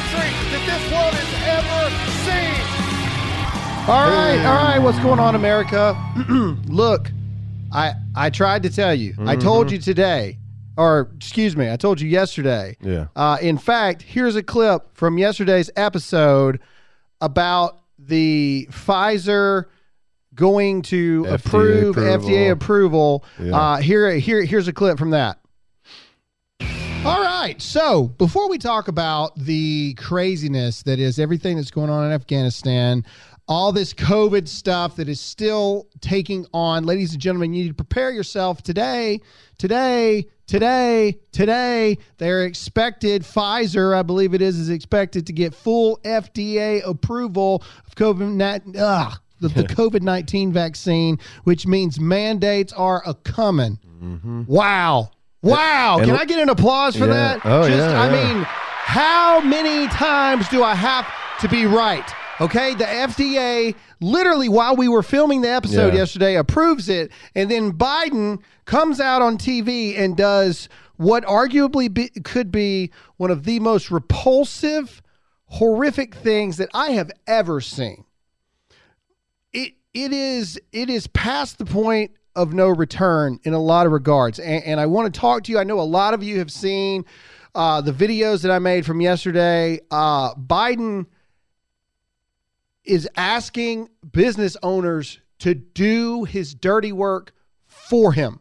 country that this world has ever seen. All right, what's going on, America? Look, I tried to tell you. Mm-hmm. I told you today, or excuse me, I told you yesterday. Yeah. In fact, here's a clip from yesterday's episode about the Pfizer going to FDA approval. Yeah. Here's a clip from that. All right, so before we talk about the craziness that is everything that's going on in Afghanistan, all this COVID stuff that is still taking on, ladies and gentlemen, you need to prepare yourself today. They're expected, Pfizer, I believe it is expected to get full FDA approval of the COVID-19 vaccine, which means mandates are a-coming. Mm-hmm. Wow. Can I get an applause for that? I mean, how many times do I have to be right? Okay, the FDA, literally while we were filming the episode yesterday, approves it, and then Biden comes out on TV and does what arguably could be one of the most repulsive, horrific things that I have ever seen. It is past the point of no return in a lot of regards. And I want to talk to you. I know a lot of you have seen the videos that I made from yesterday. Biden is asking business owners to do his dirty work for him.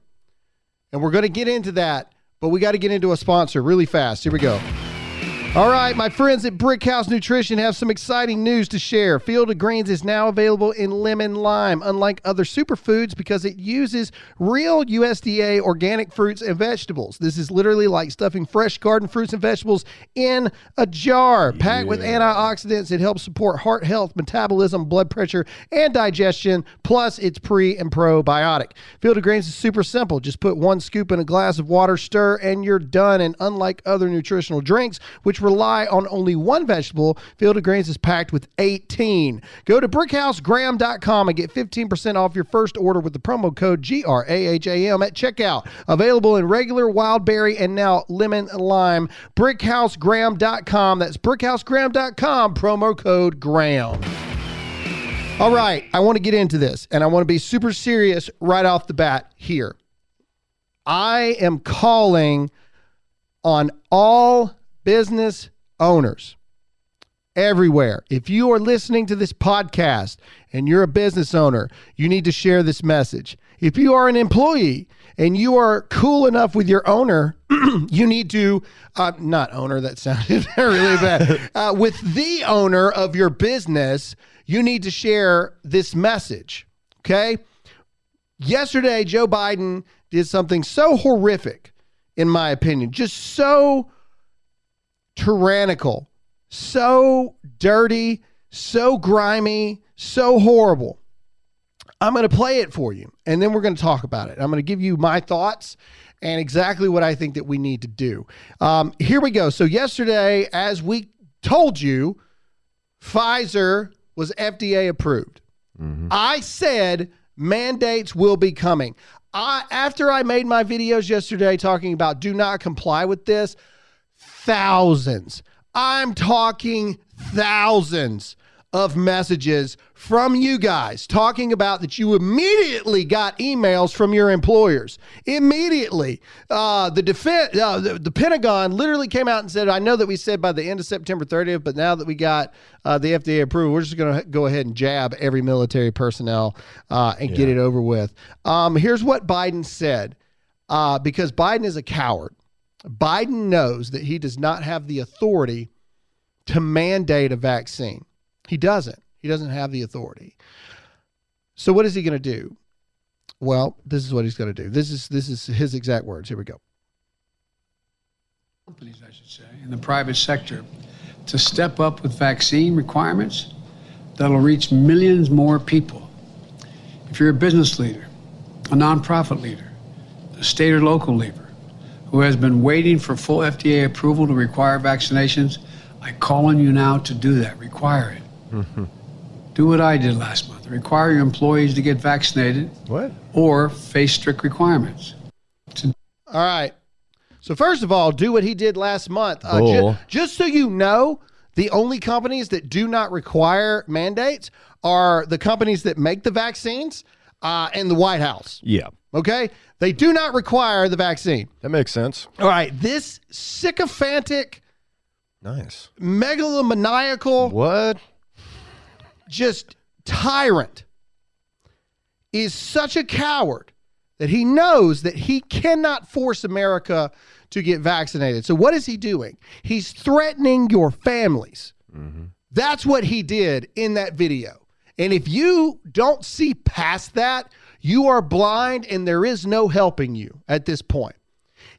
And we're going to get into that, but we got to get into a sponsor really fast. Here we go. All right, my friends at Brickhouse Nutrition have some exciting news to share. Field of Greens is now available in lemon lime, unlike other superfoods, because it uses real USDA organic fruits and vegetables. This is literally like stuffing fresh garden fruits and vegetables in a jar. Packed with antioxidants, it helps support heart health, metabolism, blood pressure, and digestion. Plus, it's pre- and probiotic. Field of Greens is super simple. Just put one scoop in a glass of water, stir, and you're done. And unlike other nutritional drinks, which rely on only one vegetable, Field of Greens is packed with 18. Go to brickhousegram.com and get 15% off your first order with the promo code GRAHAM at checkout. Available in regular, wild berry, and now lemon lime. Brickhousegram.com. That's brickhousegram.com, promo code GRAM. All right, I want to get into this, and I want to be super serious right off the bat here. I am calling on all business owners everywhere. If you are listening to this podcast and you're a business owner, you need to share this message. If you are an employee and you are cool enough with your owner, you need to, not owner, that sounded really bad, with the owner of your business, you need to share this message, okay? Yesterday, Joe Biden did something so horrific, in my opinion, just so tyrannical, so dirty, so grimy, so horrible. I'm going to play it for you, and then we're going to talk about it. I'm going to give you my thoughts and exactly what I think that we need to do. Here we go. So yesterday, as we told you, Pfizer was FDA approved. Mm-hmm. I said mandates will be coming. After I made my videos yesterday talking about do not comply with this, thousands, I'm talking thousands of messages from you guys talking about that you immediately got emails from your employers. Immediately. The Pentagon literally came out and said, I know that we said by the end of September 30th, but now that we got the FDA approval, we're just going to go ahead and jab every military personnel and get it over with. Here's what Biden said, because Biden is a coward. Biden knows that he does not have the authority to mandate a vaccine. He doesn't. He doesn't have the authority. So what is he going to do? Well, this is what he's going to do. This is his exact words. Here we go. Companies, I should say, in the private sector to step up with vaccine requirements that'll reach millions more people. If you're a business leader, a nonprofit leader, a state or local leader, who has been waiting for full FDA approval to require vaccinations, I call on you now to do that. Require it. Mm-hmm. Do what I did last month. Require your employees to get vaccinated or face strict requirements. All right. So first of all, do what he did last month. Just so you know, The only companies that do not require mandates are the companies that make the vaccines and the White House. Yeah. Okay? They do not require the vaccine. That makes sense. All right. This sycophantic, nice, megalomaniacal, what? Just tyrant is such a coward that he knows that he cannot force America to get vaccinated. So what is he doing? He's threatening your families. Mm-hmm. That's what he did in that video. And if you don't see past that, you are blind and there is no helping you at this point.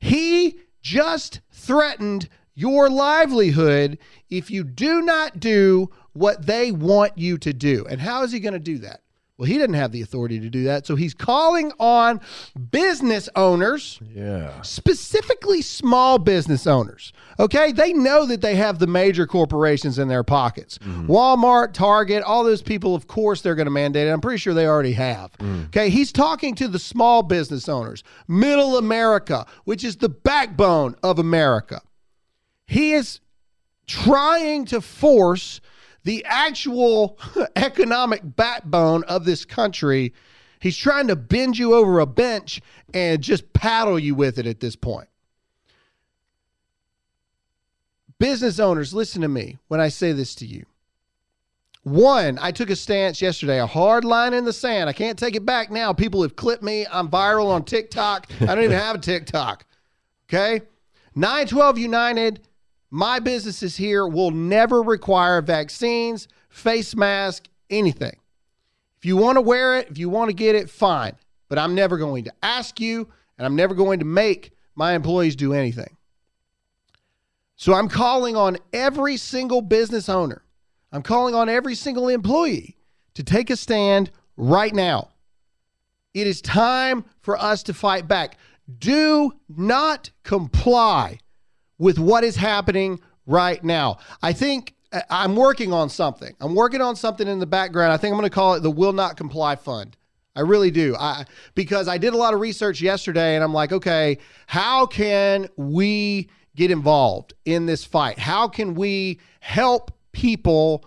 He just threatened your livelihood if you do not do what they want you to do. And how is he going to do that? Well, he didn't have the authority to do that, so he's calling on business owners, specifically small business owners, okay? They know that they have the major corporations in their pockets. Walmart, Target, all those people, of course, they're going to mandate it. I'm pretty sure they already have, okay? He's talking to the small business owners, middle America, which is the backbone of America. He is trying to force the actual economic backbone of this country. He's trying to bend you over a bench and just paddle you with it at this point. Business owners, listen to me when I say this to you. One, I took a stance yesterday, a hard line in the sand. I can't take it back now. People have clipped me. I'm viral on TikTok. I don't even have a TikTok. Okay? 912 United, my businesses here will never require vaccines, face mask, anything. If you want to wear it, if you want to get it, fine. But I'm never going to ask you, and I'm never going to make my employees do anything. So I'm calling on every single business owner. I'm calling on every single employee to take a stand right now. It is time for us to fight back. Do not comply with what is happening right now. I think I'm working on something. I'm working on something in the background. I think I'm going to call it the Will Not Comply Fund. I really do. Because I did a lot of research yesterday, and I'm like, okay, how can we get involved in this fight? How can we help people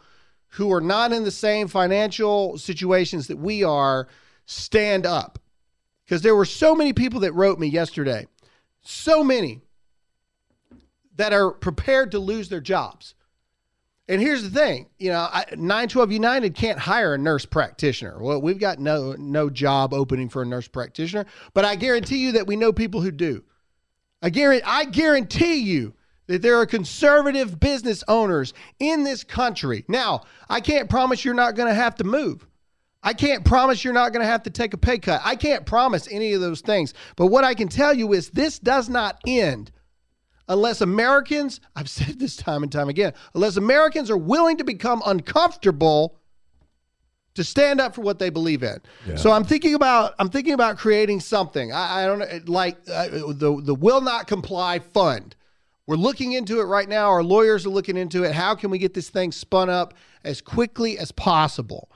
who are not in the same financial situations that we are stand up? Because there were so many people that wrote me yesterday, so many, that are prepared to lose their jobs. And here's the thing, you know, 912 United can't hire a nurse practitioner. Well, we've got no job opening for a nurse practitioner, but I guarantee you that we know people who do. I guarantee you that there are conservative business owners in this country. Now, I can't promise you're not going to have to move. I can't promise you're not going to have to take a pay cut. I can't promise any of those things. But what I can tell you is this does not end unless Americans, I've said this time and time again, unless Americans are willing to become uncomfortable to stand up for what they believe in. Yeah. So I'm thinking about creating something. I don't know, like the Will Not Comply Fund. We're looking into it right now. Our lawyers are looking into it. How can we get this thing spun up as quickly as possible?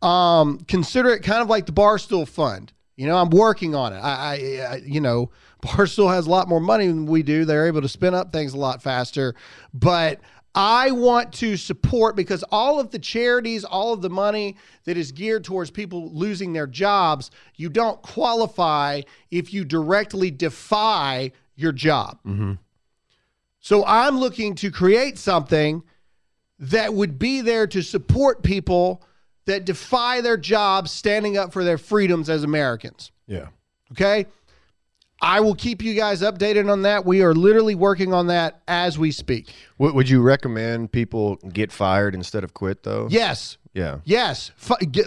Consider it kind of like the Barstool Fund. You know, I'm working on it. You know, Barstool has a lot more money than we do. They're able to spin up things a lot faster. But I want to support, because all of the charities, all of the money that is geared towards people losing their jobs, you don't qualify if you directly defy your job. Mm-hmm. So I'm looking to create something that would be there to support people that defy their jobs, standing up for their freedoms as Americans. Yeah. Okay? I will keep you guys updated on that. We are literally working on that as we speak. Would you recommend people get fired instead of quit, though? Yes. Yeah. Yes.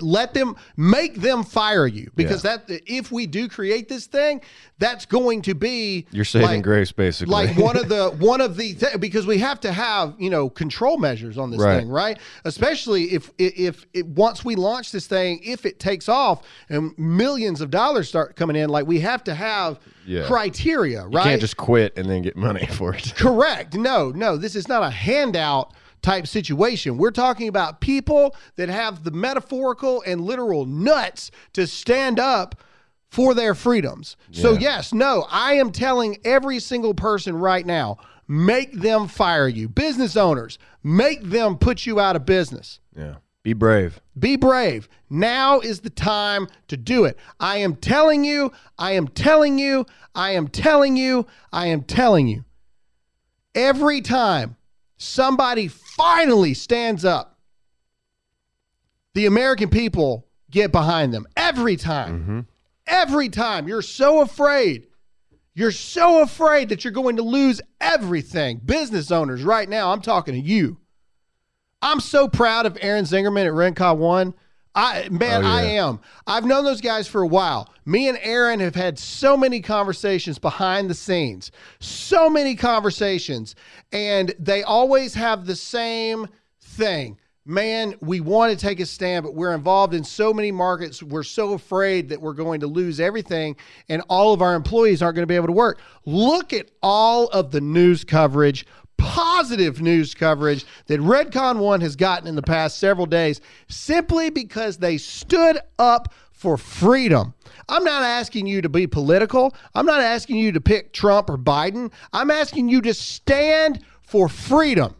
Let them, make them fire you. Because that, if we do create this thing, that's going to be your saving grace, basically. Like one of the because we have to have, you know, control measures on this thing, right? Especially if once we launch this thing, if it takes off and millions of dollars start coming in, like, we have to have criteria, right? You can't just quit and then get money for it. Correct. No, this is not a handout type situation. We're talking about people that have the metaphorical and literal nuts to stand up for their freedoms. Yeah. So yes, I am telling every single person right now, make them fire you. Business owners, make them put you out of business. Yeah. Be brave. Be brave. Now is the time to do it. I am telling you, I am telling you, I am telling you, I am telling you. Every time somebody finally stands up, the American people get behind them. Every time. Mm-hmm. Every time. You're so afraid. You're so afraid that you're going to lose everything. Business owners, right now, I'm talking to you. I'm so proud of Aaron Zingerman at Redcon One. I am. I've known those guys for a while. Me and Aaron have had so many conversations behind the scenes, so many conversations, and they always have the same thing. Man, we want to take a stand, but we're involved in so many markets. We're so afraid that we're going to lose everything and all of our employees aren't going to be able to work. Look at all of the news coverage, positive news coverage that Redcon One has gotten in the past several days simply because they stood up for freedom. I'm not asking you to be political. I'm not asking you to pick Trump or Biden. I'm asking you to stand for freedom.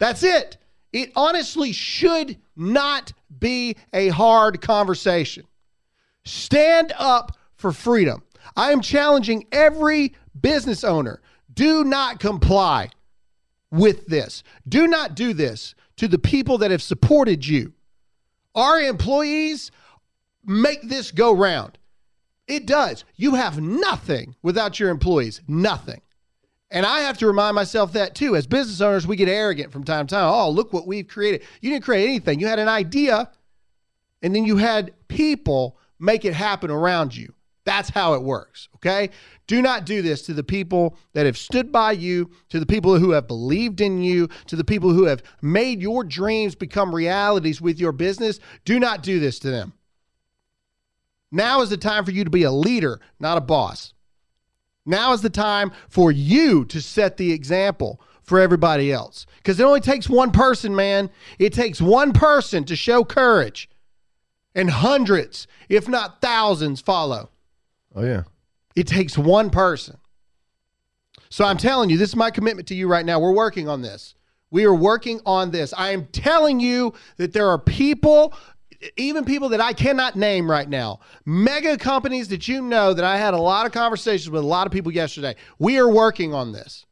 That's it. It honestly should not be a hard conversation. Stand up for freedom. I am challenging every business owner. Do not comply with this. Do not do this to the people that have supported you. Our employees make this go round. It does. You have nothing without your employees. Nothing. And I have to remind myself that too. As business owners, we get arrogant from time to time. Oh, look what we've created. You didn't create anything. You had an idea, and then you had people make it happen around you. That's how it works, okay? Do not do this to the people that have stood by you, to the people who have believed in you, to the people who have made your dreams become realities with your business. Do not do this to them. Now is the time for you to be a leader, not a boss. Now is the time for you to set the example for everybody else. Because it only takes one person, man. It takes one person to show courage. And hundreds, if not thousands, follow. Oh, yeah. It takes one person. So I'm telling you, this is my commitment to you right now. We're working on this. We are working on this. I am telling you that there are people, even people that I cannot name right now, mega companies that you know that I had a lot of conversations with a lot of people yesterday. We are working on this.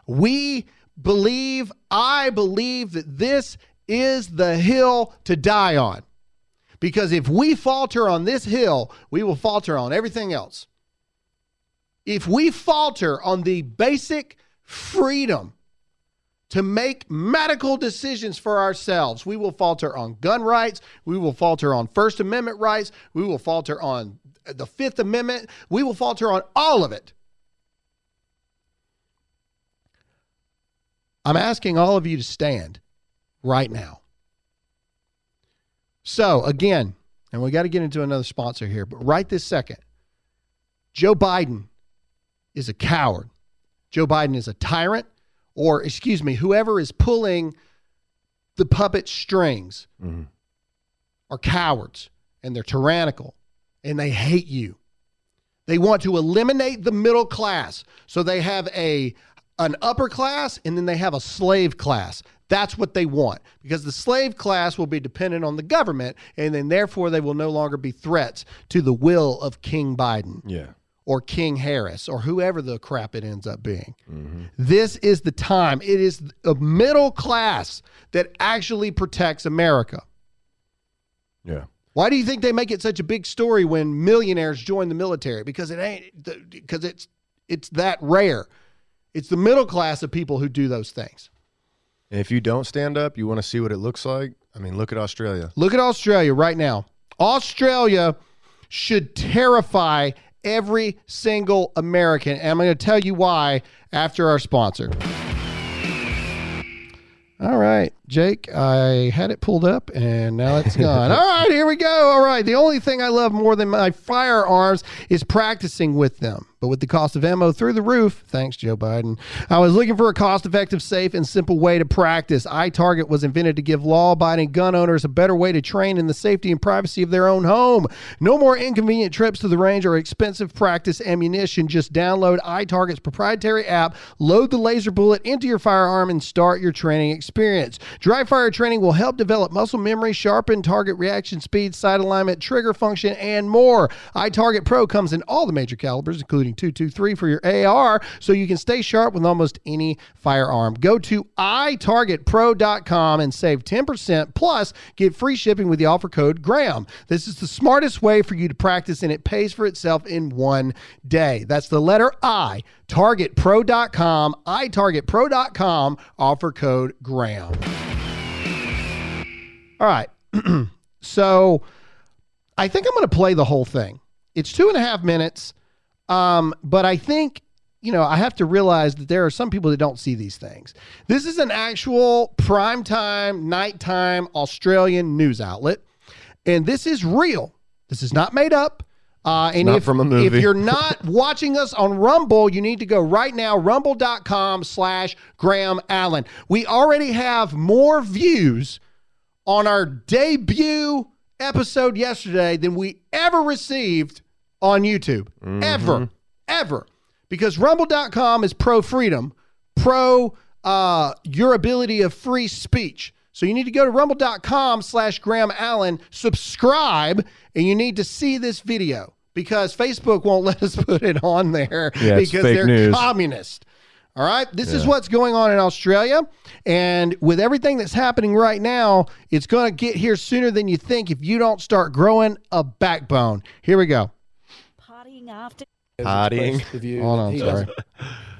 I believe that this is the hill to die on. Because if we falter on this hill, we will falter on everything else. If we falter on the basic freedom to make medical decisions for ourselves, we will falter on gun rights. We will falter on First Amendment rights. We will falter on the Fifth Amendment. We will falter on all of it. I'm asking all of you to stand right now. So again, and we got to get into another sponsor here, but right this second, Joe Biden is a coward. Joe Biden is a tyrant, or excuse me, whoever is pulling the puppet strings are cowards, and they're tyrannical, and they hate you. They want to eliminate the middle class. So they have an upper class, and then they have a slave class. That's what they want, because the slave class will be dependent on the government, and then therefore they will no longer be threats to the will of King Biden or King Harris or whoever the crap it ends up being. Mm-hmm. This is the time. It is a middle class that actually protects America. Yeah. Why do you think they make it such a big story when millionaires join the military? Because it's that rare. It's the middle class of people who do those things. And if you don't stand up, you want to see what it looks like? I mean, look at Australia. Look at Australia right now. Australia should terrify every single American. And I'm going to tell you why after our sponsor. All right, Jake, I had it pulled up and now it's gone. All right, here we go. All right, the only thing I love more than my firearms is practicing with them. but with the cost of ammo through the roof, thanks Joe Biden, I was looking for a cost-effective, safe, and simple way to practice. iTarget was invented to give law-abiding gun owners a better way to train in the safety and privacy of their own home. No more inconvenient trips to the range or expensive practice ammunition. Just download iTarget's proprietary app, load the laser bullet into your firearm, and start your training experience. Dry fire training will help develop muscle memory, sharpen target reaction speed, sight alignment, trigger function, and more. iTarget Pro comes in all the major calibers, including .223 for your AR, so you can stay sharp with almost any firearm. Go to iTargetPro.com and save 10%, plus get free shipping with the offer code GRAHAM. This is the smartest way for you to practice, and it pays for itself in one day. That's the letter I, TargetPro.com, iTargetPro.com, offer code GRAHAM. All right. So I think I'm going to play the whole thing. It's 2.5 minutes. But I think, you know, I have to realize that there are some people that don't see these things. This is an actual primetime, nighttime Australian news outlet. And this is real. This is not made up. And if you're not watching us on Rumble, you need to go right now, rumble.com/GrahamAllen. We already have more views on our debut episode yesterday than we ever received on YouTube. Mm-hmm. Ever. Because Rumble.com is pro-freedom, pro your ability of free speech. So you need to go to Rumble.com/GrahamAllen, subscribe, and you need to see this video because Facebook won't let us put it on there because they're communist. All right? This is what's going on in Australia. And with everything that's happening right now, it's going to get here sooner than you think if you don't start growing a backbone. Here we go. Partying. Hold on, sorry.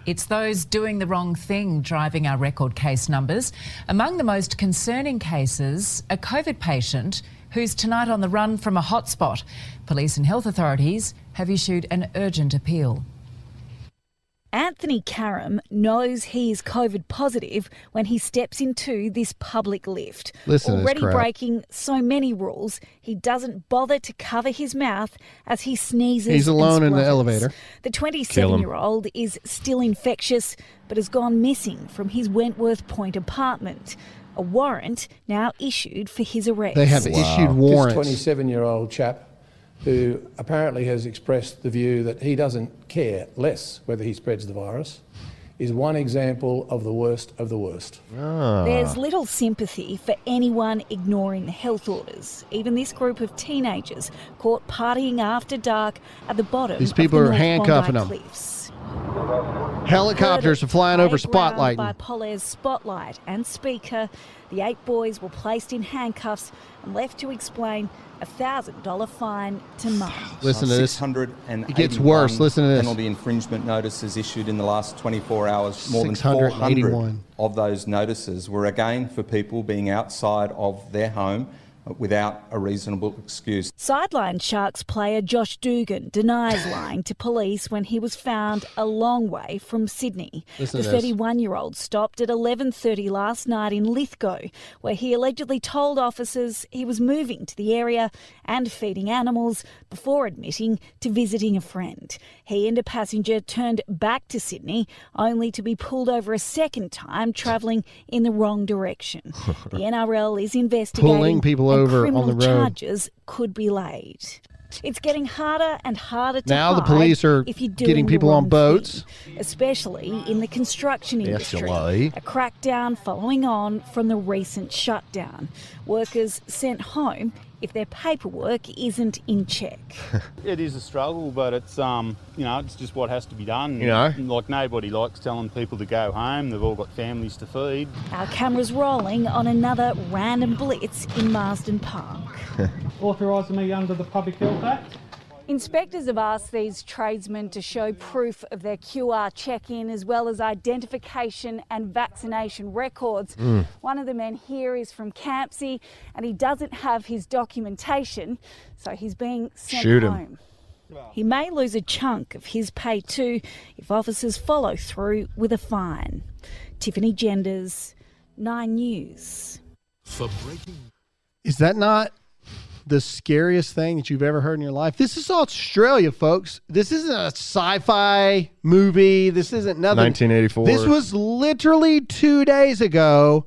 It's those doing the wrong thing driving our record case numbers. Among the most concerning cases, a COVID patient who's tonight on the run from a hotspot. Police and health authorities have issued an urgent appeal. Anthony Karam knows he's COVID positive when he steps into this public lift. Already breaking so many rules, he doesn't bother to cover his mouth as he sneezes. He's alone in the elevator. The 27-year-old is still infectious but has gone missing from his Wentworth Point apartment. A warrant now issued for his arrest. They have issued warrants. This 27-year-old chap who apparently has expressed the view that he doesn't care less whether he spreads the virus, is one example of the worst of the worst. Ah. There's little sympathy for anyone ignoring the health orders. Even this group of teenagers caught partying after dark at the bottom of the North Bondi cliffs. These people are handcuffing them. Helicopters are flying over Spotlight. By Polaire's Spotlight and Speaker, the 8 boys were placed in handcuffs and left to explain $1,000 fine to Mark. Listen to this. It gets worse. Listen to this. Penalty infringement notices issued in the last 24 hours. More than 400 of those notices were again for people being outside of their home without a reasonable excuse. Sideline Sharks player Josh Dugan denies lying to police when he was found a long way from Sydney. The 31-year-old stopped at 11:30 last night in Lithgow, where he allegedly told officers he was moving to the area and feeding animals before admitting to visiting a friend. He and a passenger turned back to Sydney, only to be pulled over a second time, travelling in the wrong direction. The NRL is investigating. Pulling people over on the road. Charges could be laid. It's getting harder and harder to hide. Now the police are getting people on boats, especially in the construction industry. A crackdown following on from the recent shutdown. Workers sent home if their paperwork isn't in check. It is a struggle, but it's just what has to be done. You know, like nobody likes telling people to go home. They've all got families to feed. Our camera's rolling on another random blitz in Marsden Park. Authorising me under the Public Health Act. Inspectors have asked these tradesmen to show proof of their QR check-in as well as identification and vaccination records. Mm. One of the men here is from Campsie and he doesn't have his documentation, so he's being sent home. He may lose a chunk of his pay too if officers follow through with a fine. Tiffany Genders, 9 News. Is that not the scariest thing that you've ever heard in your life. This is Australia, folks. This isn't a sci-fi movie. This isn't nothing. 1984. This was literally 2 days ago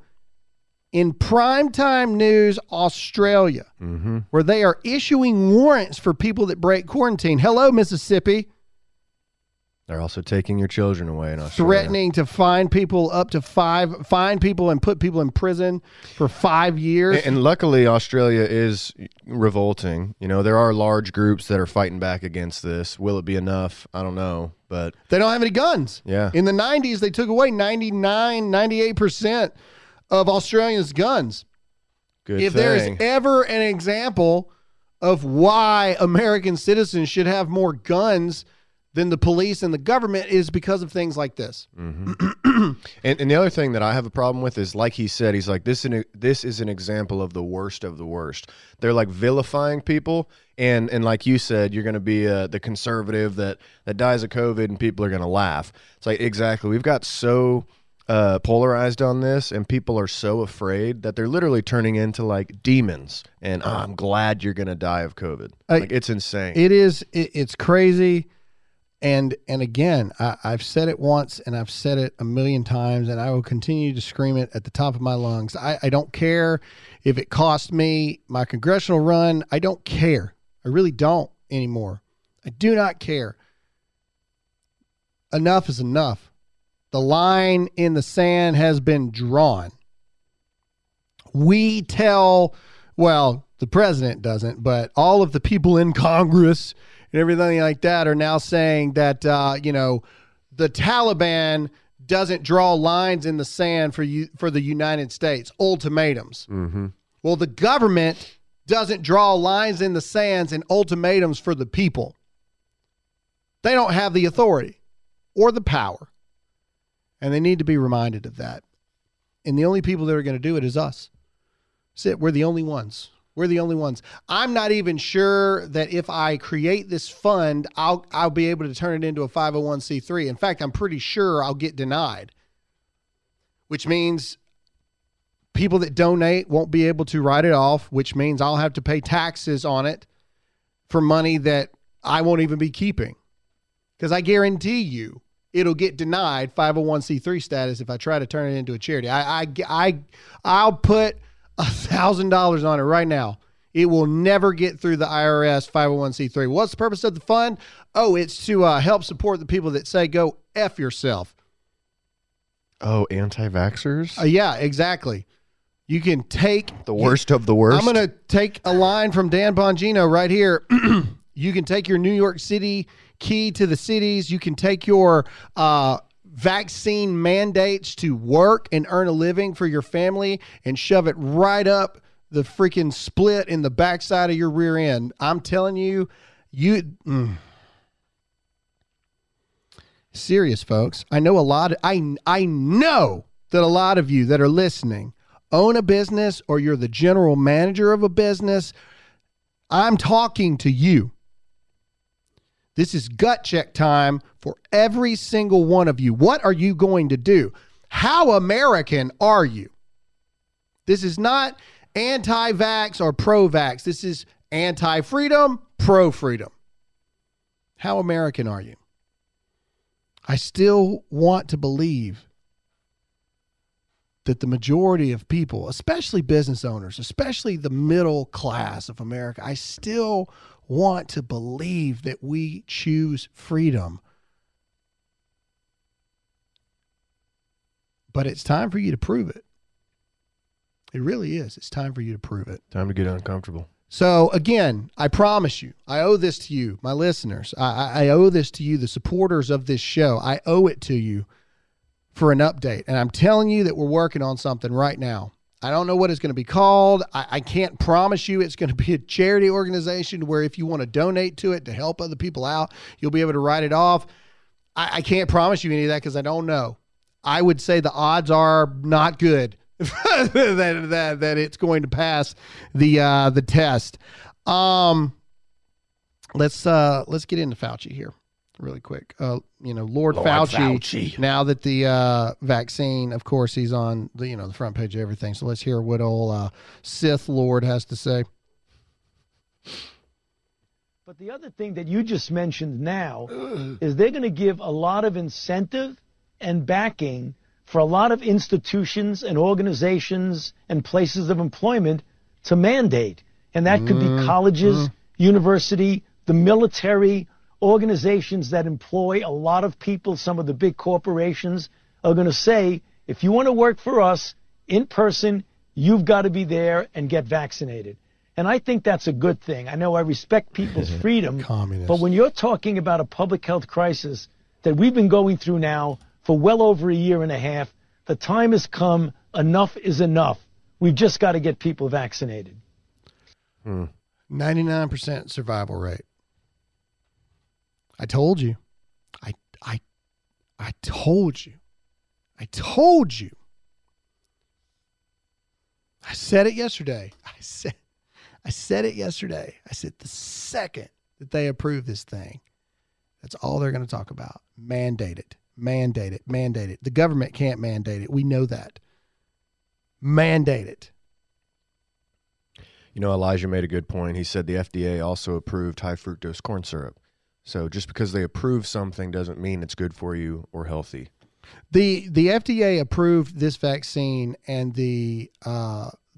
in primetime news Australia, where they are issuing warrants for people that break quarantine. Hello, Mississippi. They're also taking your children away in Australia. Threatening to fine people up to fine people and put people in prison for 5 years. And luckily, Australia is revolting. You know, there are large groups that are fighting back against this. Will it be enough? I don't know, but they don't have any guns. Yeah. In the 90s, they took away 98% of Australians' guns. Good thing. If there is ever an example of why American citizens should have more guns than the police and the government, is because of things like this. And the other thing that I have a problem with is, like he said, he's like, this is an example of the worst of the worst. They're like vilifying people. And like you said, you're going to be the conservative that dies of COVID and people are going to laugh. It's like, exactly. We've got so polarized on this, and people are so afraid that they're literally turning into like demons. And I'm glad you're going to die of COVID. Like, it's insane. It is. It's crazy. And again, I've said it once and I've said it a million times, and I will continue to scream it at the top of my lungs. I don't care if it cost me my congressional run. I don't care. I really don't anymore. I do not care. Enough is enough. The line in the sand has been drawn. We tell, well, the president doesn't, but all of the people in Congress and everything like that are now saying that, you know, the Taliban doesn't draw lines in the sand for the United States. Ultimatums. Well, the government doesn't draw lines in the sands and ultimatums for the people. They don't have the authority or the power, and they need to be reminded of that. And the only people that are going to do it is us. That's it. We're the only ones. We're the only ones. I'm not even sure that if I create this fund, I'll be able to turn it into a 501c3. In fact, I'm pretty sure I'll get denied, which means people that donate won't be able to write it off, which means I'll have to pay taxes on it for money that I won't even be keeping, because I guarantee you it'll get denied 501c3 status if I try to turn it into a charity. I'll put $1,000 on it right now. It will never get through the IRS 501c3. What's the purpose of the fund? Oh, it's to help support the people that say, go F yourself. Oh, anti-vaxxers? Yeah, exactly. You can take the worst of the worst. I'm going to take a line from Dan Bongino right here. You can take your New York City key to the cities. You can take your vaccine mandates to work and earn a living for your family and shove it right up the freaking split in the backside of your rear end. I'm telling you, serious folks. I know a lot of, I know that a lot of you that are listening own a business, or you're the general manager of a business. I'm talking to you. This is gut check time for every single one of you. What are you going to do? How American are you? This is not anti-vax or pro-vax. This is anti-freedom, pro-freedom. How American are you? I still want to believe that the majority of people, especially business owners, especially the middle class of America, I still want to believe that we choose freedom. But it's time for you to prove it. It really is. It's time for you to prove it. Time to get uncomfortable. So again, I promise you, I owe this to you, my listeners. I owe this to you, the supporters of this show. I owe it to you for an update. And I'm telling you that we're working on something right now. I don't know what it's going to be called. I can't promise you it's going to be a charity organization where if you want to donate to it to help other people out, you'll be able to write it off. I can't promise you any of that because I don't know. I would say the odds are not good that it's going to pass the test. Let's get into Fauci here really quick. You know, Lord Fauci, now that the vaccine, of course, he's on the, you know, the front page of everything. So let's hear what old Sith Lord has to say. But the other thing that you just mentioned now is they're going to give a lot of incentive and backing for a lot of institutions and organizations and places of employment to mandate. And that could be colleges, university, the military, organizations that employ a lot of people. Some of the big corporations are going to say, if you want to work for us in person, you've got to be there and get vaccinated. And I think that's a good thing. I know I respect people's freedom, but when you're talking about a public health crisis that we've been going through now for well over a year and a half, the time has come. Enough is enough. We've just got to get people vaccinated. 99% survival rate. I told you. I told you. I told you. I said it yesterday. I said it yesterday. I said the second that they approve this thing, that's all they're going to talk about. Mandate it. Mandate it. Mandate it. The government can't mandate it. We know that. Mandate it. You know, Elijah made a good point. He said the FDA also approved high fructose corn syrup. So just because they approve something doesn't mean it's good for you or healthy. The FDA approved this vaccine, and the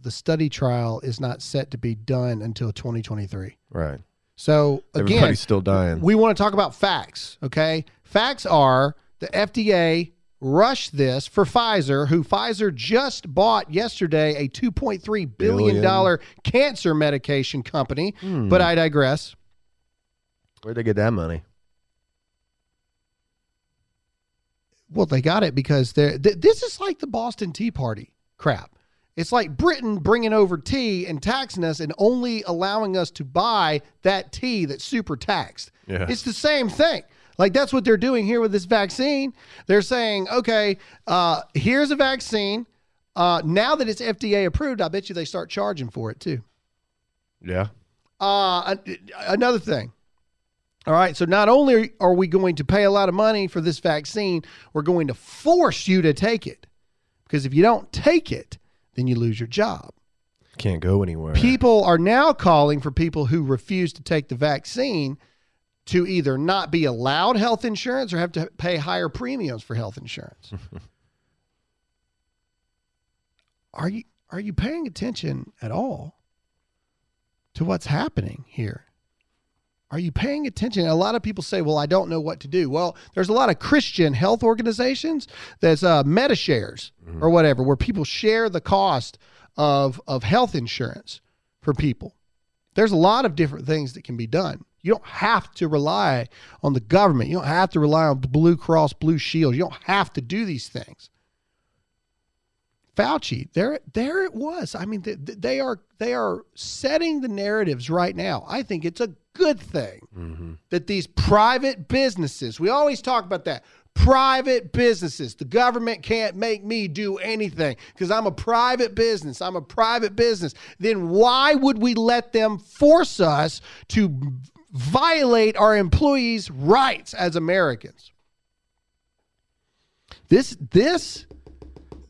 study trial is not set to be done until 2023. Right. So again, everybody's still dying. We want to talk about facts, okay? Facts are the FDA rushed this for Pfizer, who Pfizer just bought yesterday, a $2.3 billion cancer medication company. But I digress. Where'd they get that money? Well, they got it because they're, this is like the Boston Tea Party crap. It's like Britain bringing over tea and taxing us and only allowing us to buy that tea that's super taxed. Yeah. It's the same thing. Like, that's what they're doing here with this vaccine. They're saying, okay, here's a vaccine. Now that it's FDA approved, I bet you they start charging for it too. Yeah. Another thing. All right, so not only are we going to pay a lot of money for this vaccine, we're going to force you to take it. Because if you don't take it, then you lose your job. Can't go anywhere. People are now calling for people who refuse to take the vaccine to either not be allowed health insurance or have to pay higher premiums for health insurance. Are you paying attention at all to what's happening here? Are you paying attention? A lot of people say, well, I don't know what to do. Well, there's a lot of Christian health organizations that's MetaShares or whatever, where people share the cost of health insurance for people. There's a lot of different things that can be done. You don't have to rely on the government. You don't have to rely on Blue Cross Blue Shield. You don't have to do these things. Fauci, there it was. I mean, they are setting the narratives right now. I think it's a good thing that these private businesses, we always talk about that, private businesses, the government can't make me do anything because I'm a private business. I'm a private business. Then why would we let them force us to violate our employees' rights as Americans? This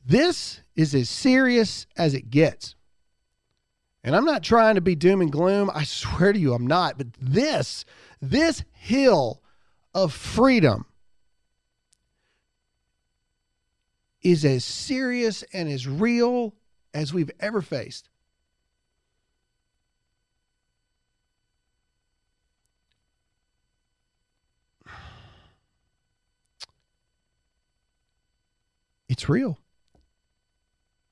is as serious as it gets. And I'm not trying to be doom and gloom. I swear to you, I'm not. But this hill of freedom is as serious and as real as we've ever faced. It's real.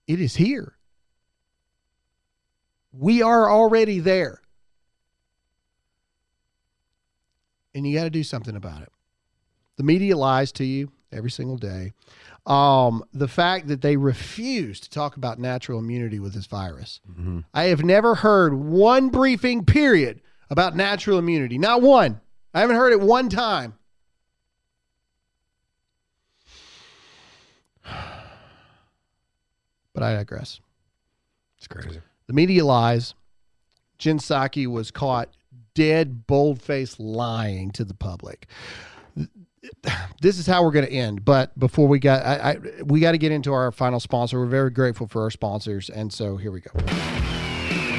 It is here. We are already there. And you got to do something about it. The media lies to you every single day. The fact that they refuse to talk about natural immunity with this virus. I have never heard one briefing period about natural immunity. Not one. I haven't heard it one time. But I digress. It's crazy. The media lies. Jen Psaki was caught dead, bold-faced lying to the public. This is how we're going to end. But before we got, we got to get into our final sponsor. We're very grateful for our sponsors. And so here we go.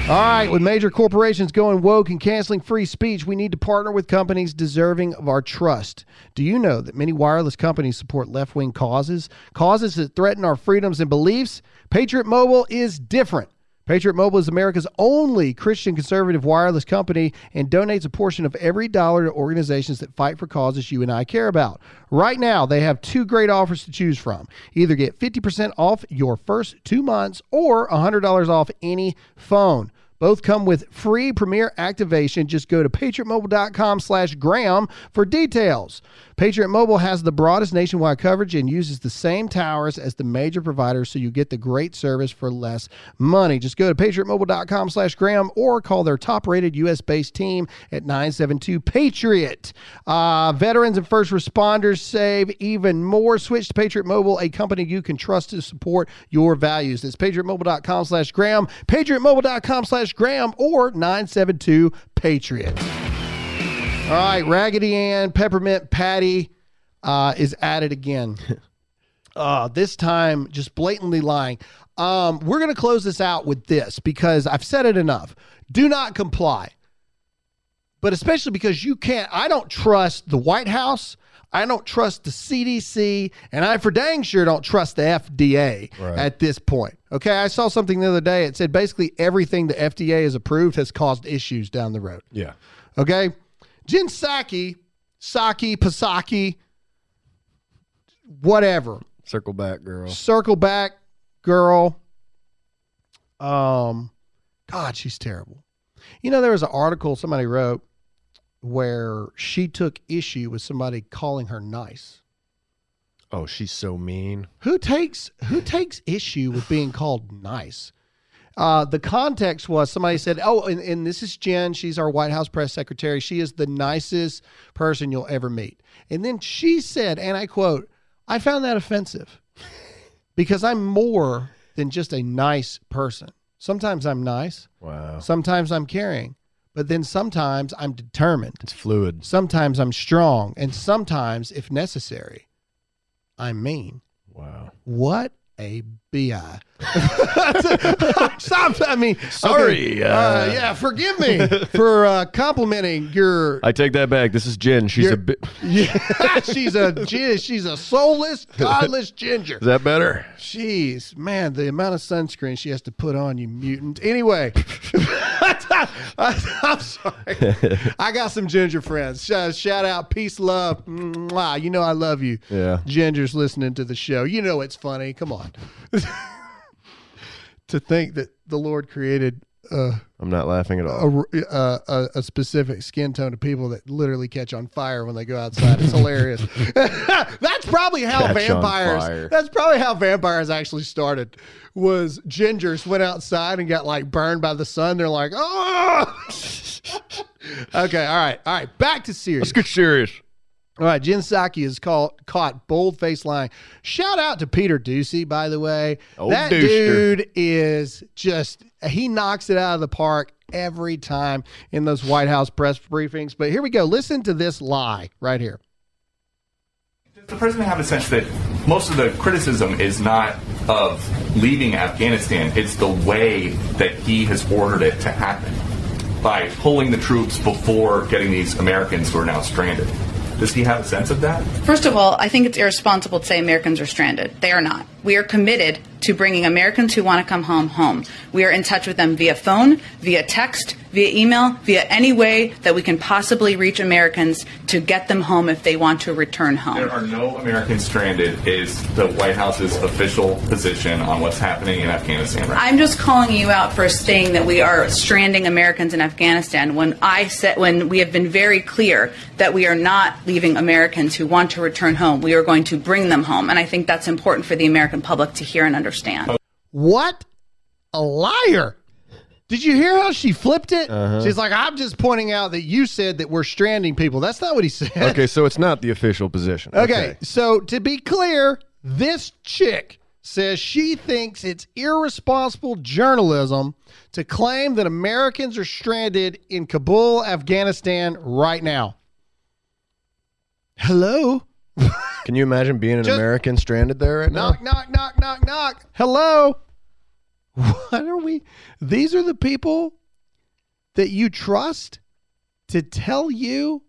All right, with major corporations going woke and canceling free speech, we need to partner with companies deserving of our trust. Do you know that many wireless companies support left-wing causes, causes that threaten our freedoms and beliefs? Patriot Mobile is different. Patriot Mobile is America's only Christian conservative wireless company and donates a portion of every dollar to organizations that fight for causes you and I care about. Right now, they have two great offers to choose from. Either get 50% off your first 2 months or $100 off any phone. Both come with free Premier activation. Just go to patriotmobile.com/Graham for details. Patriot Mobile has the broadest nationwide coverage and uses the same towers as the major providers, so you get the great service for less money. Just go to patriotmobile.com/Graham or call their top-rated U.S.-based team at 972-PATRIOT. Veterans and first responders save even more. Switch to Patriot Mobile, a company you can trust to support your values. That's patriotmobile.com/Graham, patriotmobile.com/Graham or 972-PATRIOT. All right, Raggedy Ann Peppermint Patty is at it again. This time, just blatantly lying. We're going to close this out with this because I've said it enough. Do not comply. But especially because you can't. I don't trust the White House. I don't trust the CDC. And I for dang sure don't trust the FDA at this point. Okay, I saw something the other day. It said basically everything the FDA has approved has caused issues down the road. Yeah. Okay? Jen Psaki, whatever. Circle back, girl. God, she's terrible. You know, there was an article somebody wrote where she took issue with somebody calling her nice. Oh, she's so mean. Who takes issue with being called nice? The context was somebody said, oh, and this is Jen. She's our White House press secretary. She is the nicest person you'll ever meet. And then she said, and I quote, I found that offensive because I'm more than just a nice person. Sometimes I'm nice. Wow. Sometimes I'm caring. But then sometimes I'm determined. It's fluid. Sometimes I'm strong. And sometimes, if necessary, I'm mean. Wow. What? A B.I. Stop. I mean, sorry. Okay. Yeah, forgive me for complimenting your. I take that back. This is Jen. She's a bit. Yeah, she's a soulless, godless ginger. Is that better? Jeez, man, the amount of sunscreen she has to put on, you mutant. Anyway, I'm sorry. I got some ginger friends. Shout out, peace, love. Mwah. You know I love you. Yeah. Ginger's listening to the show. You know it's funny. Come on. To think that the Lord created I'm not laughing at all. A specific skin tone of people that literally catch on fire when they go outside. It's hilarious. That's probably how vampires actually started. Was gingers went outside and got like burned by the sun. They're like, oh. Okay, all right. Back to serious. Let's get serious. All right, Jen Psaki is caught bold-faced lying. Shout out to Peter Ducey, by the way. Old that doucher. Dude is just, he knocks it out of the park every time in those White House press briefings. But here we go. Listen to this lie right here. Does the president have a sense that most of the criticism is not of leaving Afghanistan, it's the way that he has ordered it to happen by pulling the troops before getting these Americans who are now stranded? Does he have a sense of that? First of all, I think it's irresponsible to say Americans are stranded. They are not. We are committed to bringing Americans who want to come home. We are in touch with them via phone, via text, via email, via any way that we can possibly reach Americans to get them home if they want to return home. There are no Americans stranded is the White House's official position on what's happening in Afghanistan right now. I'm just calling you out for saying that we are stranding Americans in Afghanistan when we have been very clear that we are not leaving Americans who want to return home. We are going to bring them home. And I think that's important for the American public to hear and understand. What a liar. Did you hear how she flipped it? Uh-huh. She's like, I'm just pointing out that you said that we're stranding people. That's not what he said. Okay, so it's not the official position. Okay, so to be clear, this chick says she thinks it's irresponsible journalism to claim that Americans are stranded in Kabul, Afghanistan right now. Hello? Can you imagine being an American stranded there right now? Knock, knock, knock, knock, knock. Hello? What are we? These are the people that you trust to tell you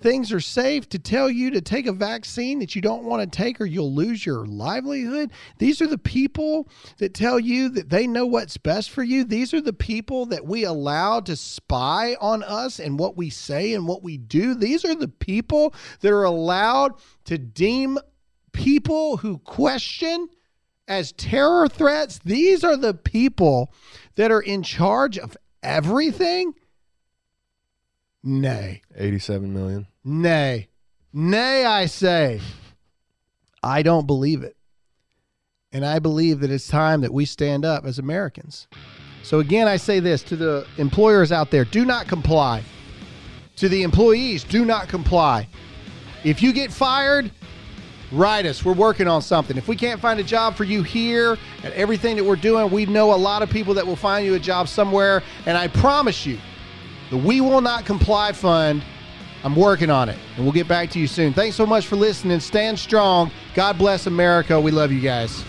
things are safe, to tell you to take a vaccine that you don't want to take or you'll lose your livelihood. These are the people that tell you that they know what's best for you. These are the people that we allow to spy on us and what we say and what we do. These are the people that are allowed to deem people who question as terror threats. These are the people that are in charge of everything. Nay. 87 million. Nay. Nay, I say. I don't believe it. And I believe that it's time that we stand up as Americans. So again, I say this to the employers out there, do not comply. To the employees, do not comply. If you get fired, write us. We're working on something. If we can't find a job for you here at everything that we're doing, we know a lot of people that will find you a job somewhere. And I promise you, the We Will Not Comply Fund, I'm working on it, and we'll get back to you soon. Thanks so much for listening. Stand strong. God bless America. We love you guys.